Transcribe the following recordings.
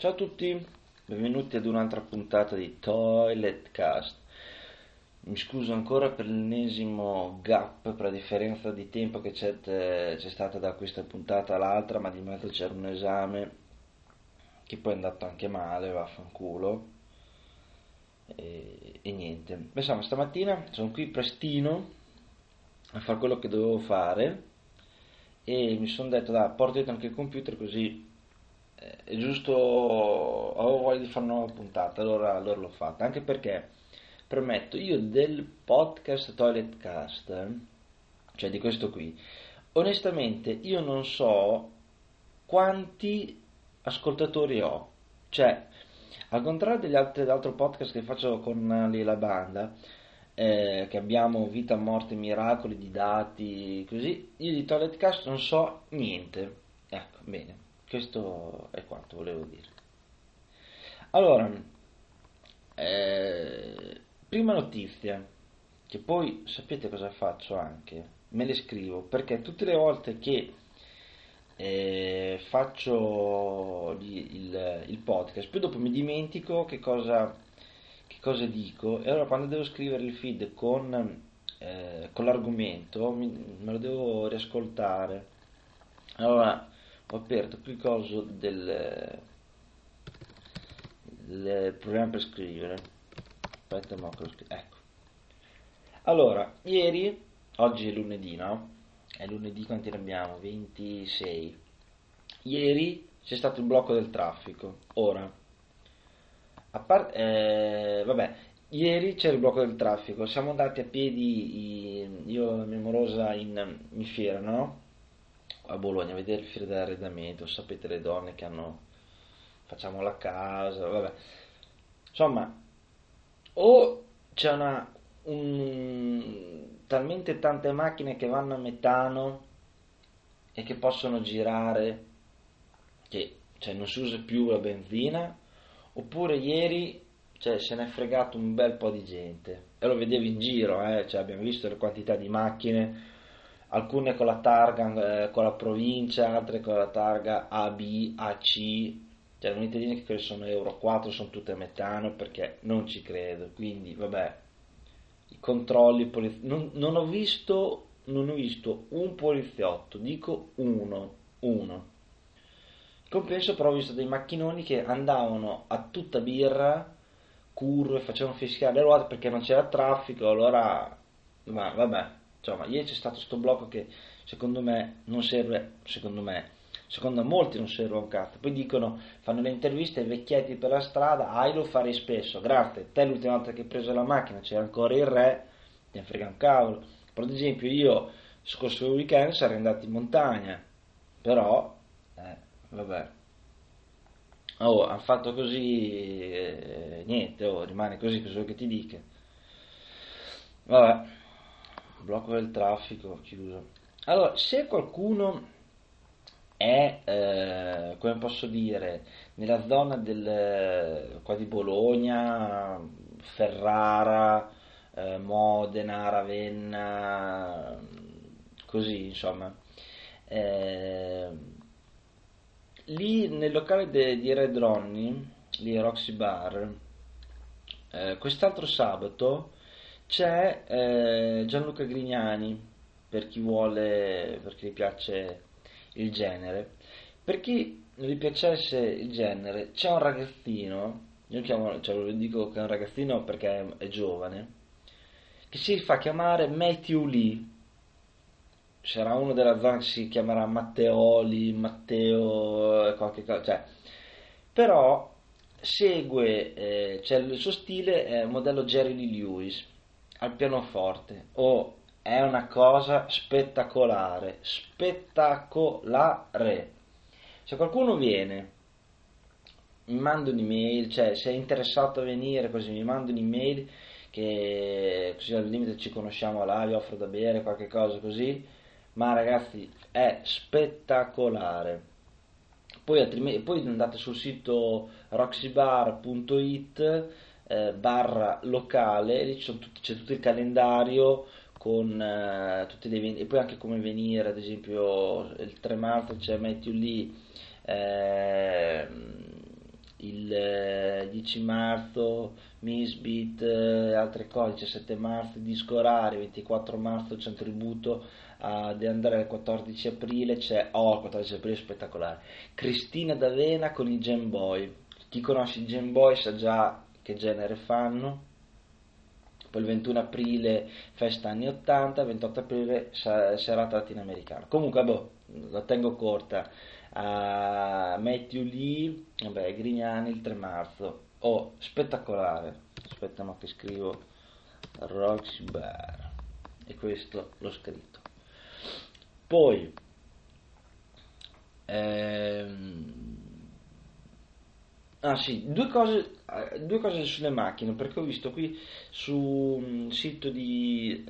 Ciao a tutti, benvenuti ad un'altra puntata di Toilet Cast. Mi scuso ancora per l'ennesimo gap, per la differenza di tempo che c'è stata da questa puntata all'altra, ma di mezzo c'era un esame che poi è andato anche male, vaffanculo, e niente. Beh, insomma, stamattina sono qui prestino a fare quello che dovevo fare e mi sono detto, dai, porto dietro anche il computer così è giusto, avevo voglia di fare una nuova puntata, allora l'ho fatta, anche perché permetto, io del podcast Toilet Cast, cioè di questo qui, onestamente io non so quanti ascoltatori ho, cioè al contrario degli altri podcast che faccio con la banda, che abbiamo vita, morte, miracoli di dati, così, io di Toilet Cast non so niente, ecco, bene. Questo è quanto volevo dire. Allora, prima notizia, che poi sapete cosa faccio anche? Me le scrivo, perché tutte le volte che faccio il podcast, poi dopo mi dimentico che cosa dico, e allora quando devo scrivere il feed con l'argomento, me lo devo riascoltare. Allora, ho aperto qui il coso del programma per scrivere, aspetta, ma ecco. Allora, ieri, oggi è lunedì, no? È lunedì, quanti ne abbiamo? 26. Ieri c'è stato il blocco del traffico. Ora, a parte, vabbè, ieri c'era il blocco del traffico, siamo andati a piedi, io e la mia amorosa, in fiera, no? A Bologna a vedere il fiere dell'arredamento, sapete, le donne che hanno, facciamo la casa, vabbè, insomma, o c'è talmente tante macchine che vanno a metano e che possono girare, che cioè non si usa più la benzina, oppure ieri, cioè, se ne è fregato un bel po' di gente, e lo vedevi in giro, cioè, abbiamo visto le quantità di macchine, alcune con la targa con la provincia, altre con la targa A, B, A, C, cioè non mi dite che sono Euro 4, sono tutte a metano, perché non ci credo, quindi vabbè, i controlli, non ho visto un poliziotto, dico uno. In compenso però ho visto dei macchinoni che andavano a tutta birra, curve, facevano fischiare le ruote perché non c'era traffico, allora vabbè. Insomma, ieri c'è stato questo blocco che secondo me non serve, secondo molti non serve un cazzo. Poi dicono, fanno le interviste ai vecchietti per la strada, lo farei spesso, grazie, te l'ultima volta che hai preso la macchina c'era ancora il re, te ne frega un cavolo. Però ad esempio io scorso weekend sarei andato in montagna, però, vabbè, hanno fatto così, niente, rimane così, cosa che ti dica, vabbè. Blocco del traffico, chiuso. Allora, se qualcuno è, come posso dire, nella zona qua di Bologna, Ferrara, Modena, Ravenna, così insomma, lì nel locale di Red Ronnie, lì Roxy Bar, quest'altro sabato c'è Gianluca Grignani, per chi vuole, perché gli piace il genere. Per chi non gli piacesse il genere, c'è un ragazzino, lo dico che è un ragazzino perché è giovane, che si fa chiamare Matthew Lee. Sarà uno della zona che si chiamerà Matteoli, Matteo, qualche cosa, cioè, però segue, cioè il suo stile è modello Jerry Lee Lewis al pianoforte, è una cosa spettacolare. Se qualcuno viene, mi manda un'email, cioè se è interessato a venire, così mi manda un'email, che così al limite ci conosciamo là, vi offro da bere, qualche cosa così, ma ragazzi è spettacolare. Poi andate sul sito roxybar.it /locale, lì c'è tutto il calendario con tutti gli eventi, e poi anche come venire. Ad esempio il 3 marzo c'è Matthew Lee 10 marzo Misbit, altre cose, 17 marzo Disco Rari, 24 marzo c'è un tributo a De André, 14 aprile c'è 14 aprile spettacolare, Cristina D'Avena con i Gem Boy. Chi conosce i Gem Boy sa già che genere fanno. Poi il 21 aprile festa anni 80, 28 aprile serata latinoamericana. Comunque la tengo corta. Matthew Lee, Grignani il 3 marzo. Oh, spettacolare. Aspettiamo che scrivo Roxy Bar. E questo l'ho scritto. Poi due cose sulle macchine, perché ho visto qui su sito di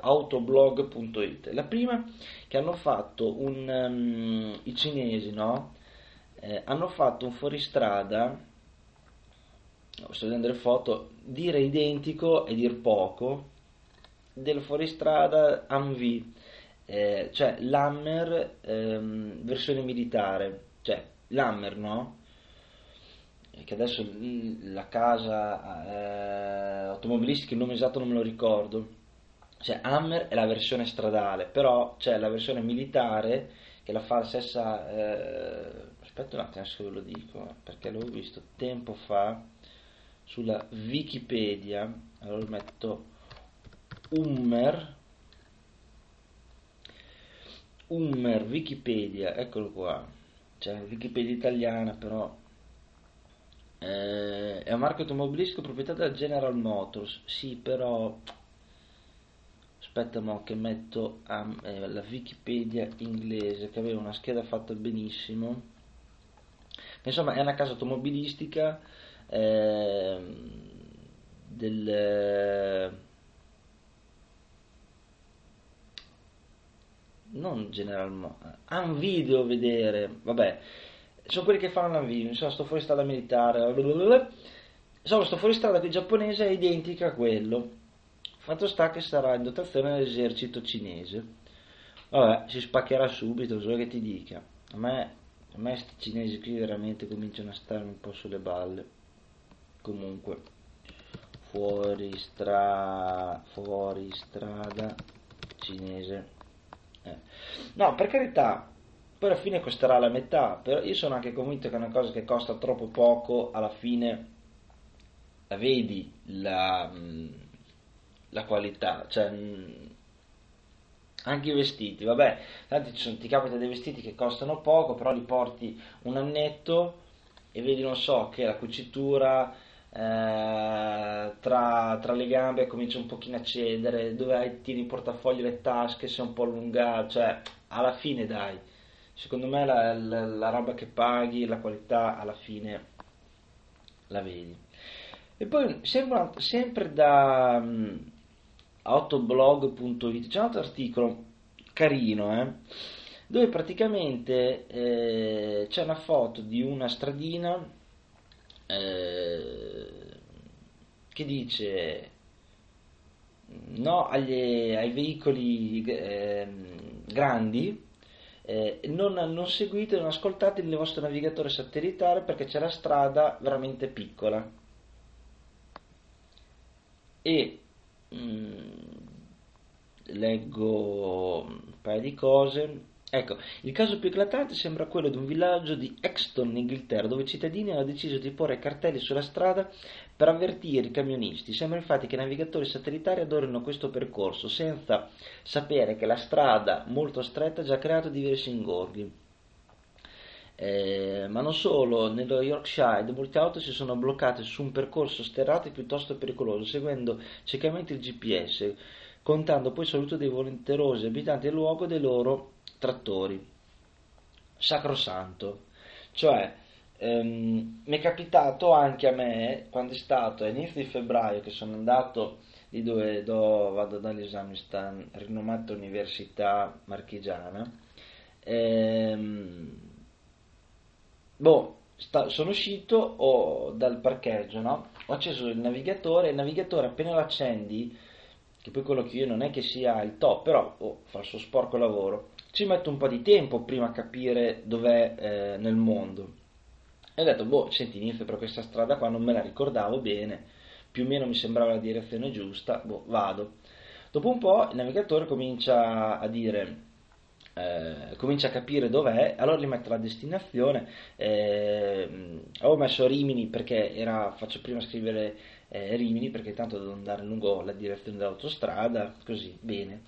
autoblog.it. La prima, che hanno fatto i cinesi, no? Hanno fatto un fuoristrada, sto vedendo le foto, dire identico e dir poco, del fuoristrada Hummer, cioè l'Hammer versione militare, cioè l'Hammer, no? Che adesso la casa automobilistica, il nome esatto non me lo ricordo, cioè Hummer è la versione stradale, però c'è la versione militare che la fa la stessa aspetta un attimo se ve lo dico, perché l'ho visto tempo fa sulla Wikipedia. Allora metto Hummer Wikipedia, eccolo qua, c'è Wikipedia italiana, però è un marchio automobilistico proprietà della General Motors. Sì, però aspetta mo che metto la Wikipedia inglese, che aveva una scheda fatta benissimo. Insomma, è una casa automobilistica non General Motors. Un video vedere, vabbè, sono quelli che fanno un video, insomma, sto fuoristrada militare, blablabla. Insomma, sto fuoristrada qui giapponese è identica a quello, fatto sta che sarà in dotazione dell'esercito cinese. Vabbè, si spaccherà subito, non so che ti dica. A me questi cinesi qui veramente cominciano a starmi un po' sulle balle. Comunque, fuoristrada cinese. No, per carità, poi alla fine costerà la metà, però io sono anche convinto che è una cosa che costa troppo poco, alla fine la vedi la qualità, cioè anche i vestiti, vabbè, tanti ti capita dei vestiti che costano poco, però li porti un annetto e vedi, non so, che la cucitura tra le gambe comincia un pochino a cedere, dove tiri il portafoglio, le tasche si è un po' allungato, cioè alla fine dai, secondo me la roba che paghi, la qualità alla fine la vedi. E poi sempre da autoblog.it c'è un altro articolo carino, dove praticamente c'è una foto di una stradina che dice no ai veicoli grandi, non seguite, non ascoltate il vostro navigatore satellitare, perché c'è la strada veramente piccola. E leggo un paio di cose. Ecco, il caso più eclatante sembra quello di un villaggio di Exton, Inghilterra, dove i cittadini hanno deciso di porre cartelli sulla strada per avvertire i camionisti. Sembra infatti che i navigatori satellitari adorino questo percorso, senza sapere che la strada molto stretta ha già creato diversi ingorghi. Ma non solo, nello Yorkshire molte auto si sono bloccate su un percorso sterrato e piuttosto pericoloso, seguendo ciecamente il GPS, contando poi il saluto dei volenterosi abitanti del luogo dei loro trattori. Sacrosanto, cioè mi è capitato anche a me quando è stato a inizio di febbraio che sono andato lì dove vado dall'esame, sta rinomata università marchigiana, sono uscito dal parcheggio, no? Ho acceso il navigatore appena lo accendi, che poi quello che io non è che sia il top, però fa il suo sporco lavoro, ci metto un po' di tempo prima a capire dov'è nel mondo. e ho detto, boh, senti, inizio per questa strada qua, non me la ricordavo bene, più o meno mi sembrava la direzione giusta, boh, vado. Dopo un po' il navigatore comincia a dire, comincia a capire dov'è, allora gli metto la destinazione, avevo messo Rimini perché era, faccio prima scrivere Rimini perché tanto devo andare lungo la direzione dell'autostrada, così, bene,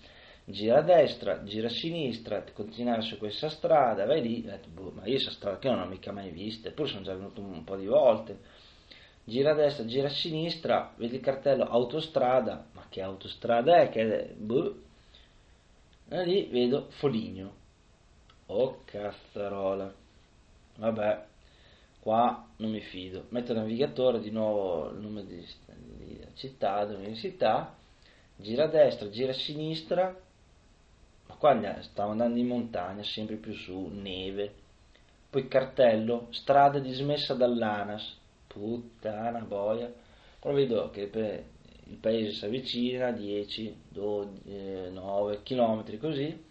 gira a destra, gira a sinistra, continuare su questa strada, vai lì, detto, boh, ma io questa strada che non l'ho mica mai vista, eppure sono già venuto un po' di volte, gira a destra, gira a sinistra, vedi il cartello autostrada, ma che autostrada è? Che boh. E lì vedo Foligno, oh cazzarola, vabbè, qua non mi fido, metto il navigatore, di nuovo il nome di città, dell'università, gira a destra, gira a sinistra, ma qua stavo andando in montagna, sempre più su, neve, poi cartello, strada dismessa dall'ANAS, puttana boia, però vedo che per il paese si avvicina, 10, 12, 9 km così,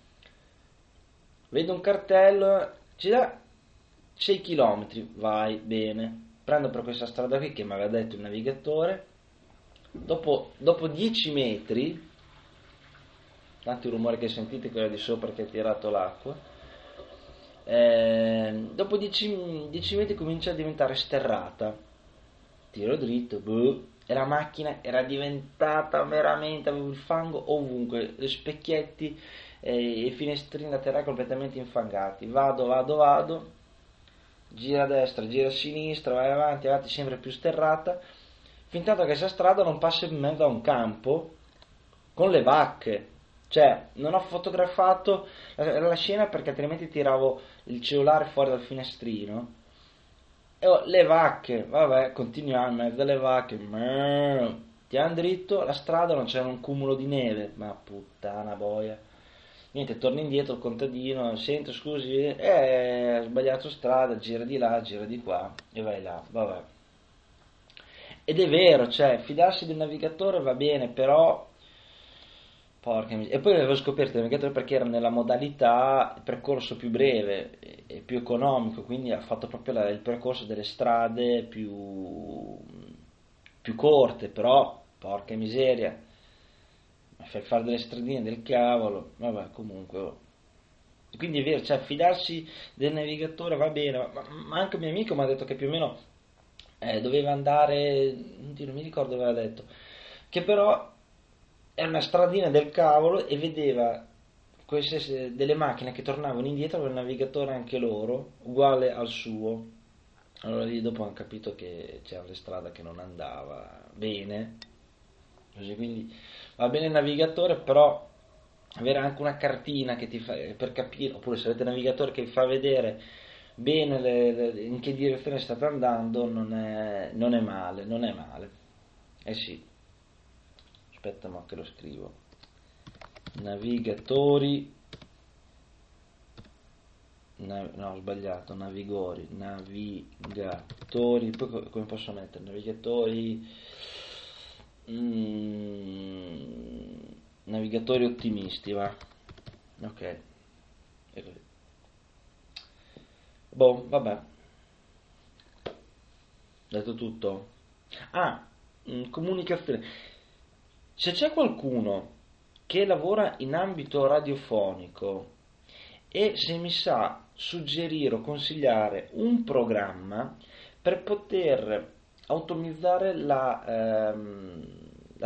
vedo un cartello, ci dà 6 km, vai, bene, prendo per questa strada qui che mi aveva detto il navigatore, dopo 10 metri, tanto il rumore che sentite è quello di sopra che ha tirato l'acqua, dopo 10 metri comincia a diventare sterrata, tiro dritto, boh, e la macchina era diventata veramente, avevo il fango ovunque, specchietti e finestrini laterali completamente infangati, vado, gira a destra, gira a sinistra, vai avanti, sempre più sterrata, fin tanto che questa strada non passa in mezzo a un campo con le vacche, cioè non ho fotografato la scena perché altrimenti tiravo il cellulare fuori dal finestrino. Le vacche, vabbè, continuiamo in mezzo alle vacche, ti hanno dritto, la strada non c'era un cumulo di neve, ma puttana boia, niente, torno indietro, il contadino, sento scusi, ho sbagliato strada, gira di là, gira di qua, e vai là, vabbè, ed è vero, cioè, fidarsi del navigatore va bene, però, porca miseria, e poi avevo scoperto il navigatore perché era nella modalità percorso più breve e più economico, quindi ha fatto proprio il percorso delle strade più corte, però porca miseria, per fare delle stradine del cavolo, vabbè, comunque, quindi è vero, cioè fidarsi del navigatore va bene, ma anche un mio amico mi ha detto che più o meno doveva andare, non mi ricordo dove aveva detto, che però è una stradina del cavolo e vedeva queste, delle macchine che tornavano indietro con il navigatore anche loro, uguale al suo. Allora lì dopo hanno capito che c'era la strada che non andava bene, così, quindi va bene il navigatore, però avere anche una cartina che ti fa per capire, oppure se avete il navigatore che vi fa vedere bene in che direzione state andando, non è male, eh sì. Aspetta, ma che lo scrivo, navigatori, poi come posso mettere, navigatori ottimisti, va, ok, e così, boh, vabbè, detto tutto, comunicazione. Se c'è qualcuno che lavora in ambito radiofonico e se mi sa suggerire o consigliare un programma per poter automizzare la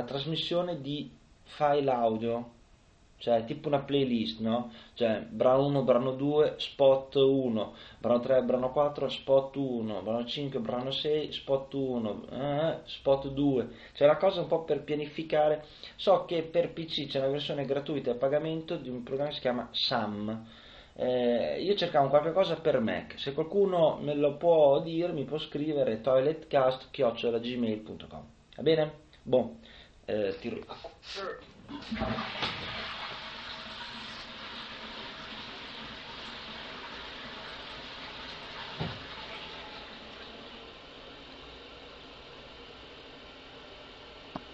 trasmissione di file audio, cioè tipo una playlist, no? Cioè brano 1, brano 2, spot 1, brano 3, brano 4, spot 1, brano 5, brano 6, spot 1, spot 2, cioè la cosa un po' per pianificare. So che per PC c'è una versione gratuita a pagamento di un programma che si chiama SAM, io cercavo qualcosa per Mac, se qualcuno me lo può dire mi può scrivere toiletcast@gmail.com, va bene? Buon tiro.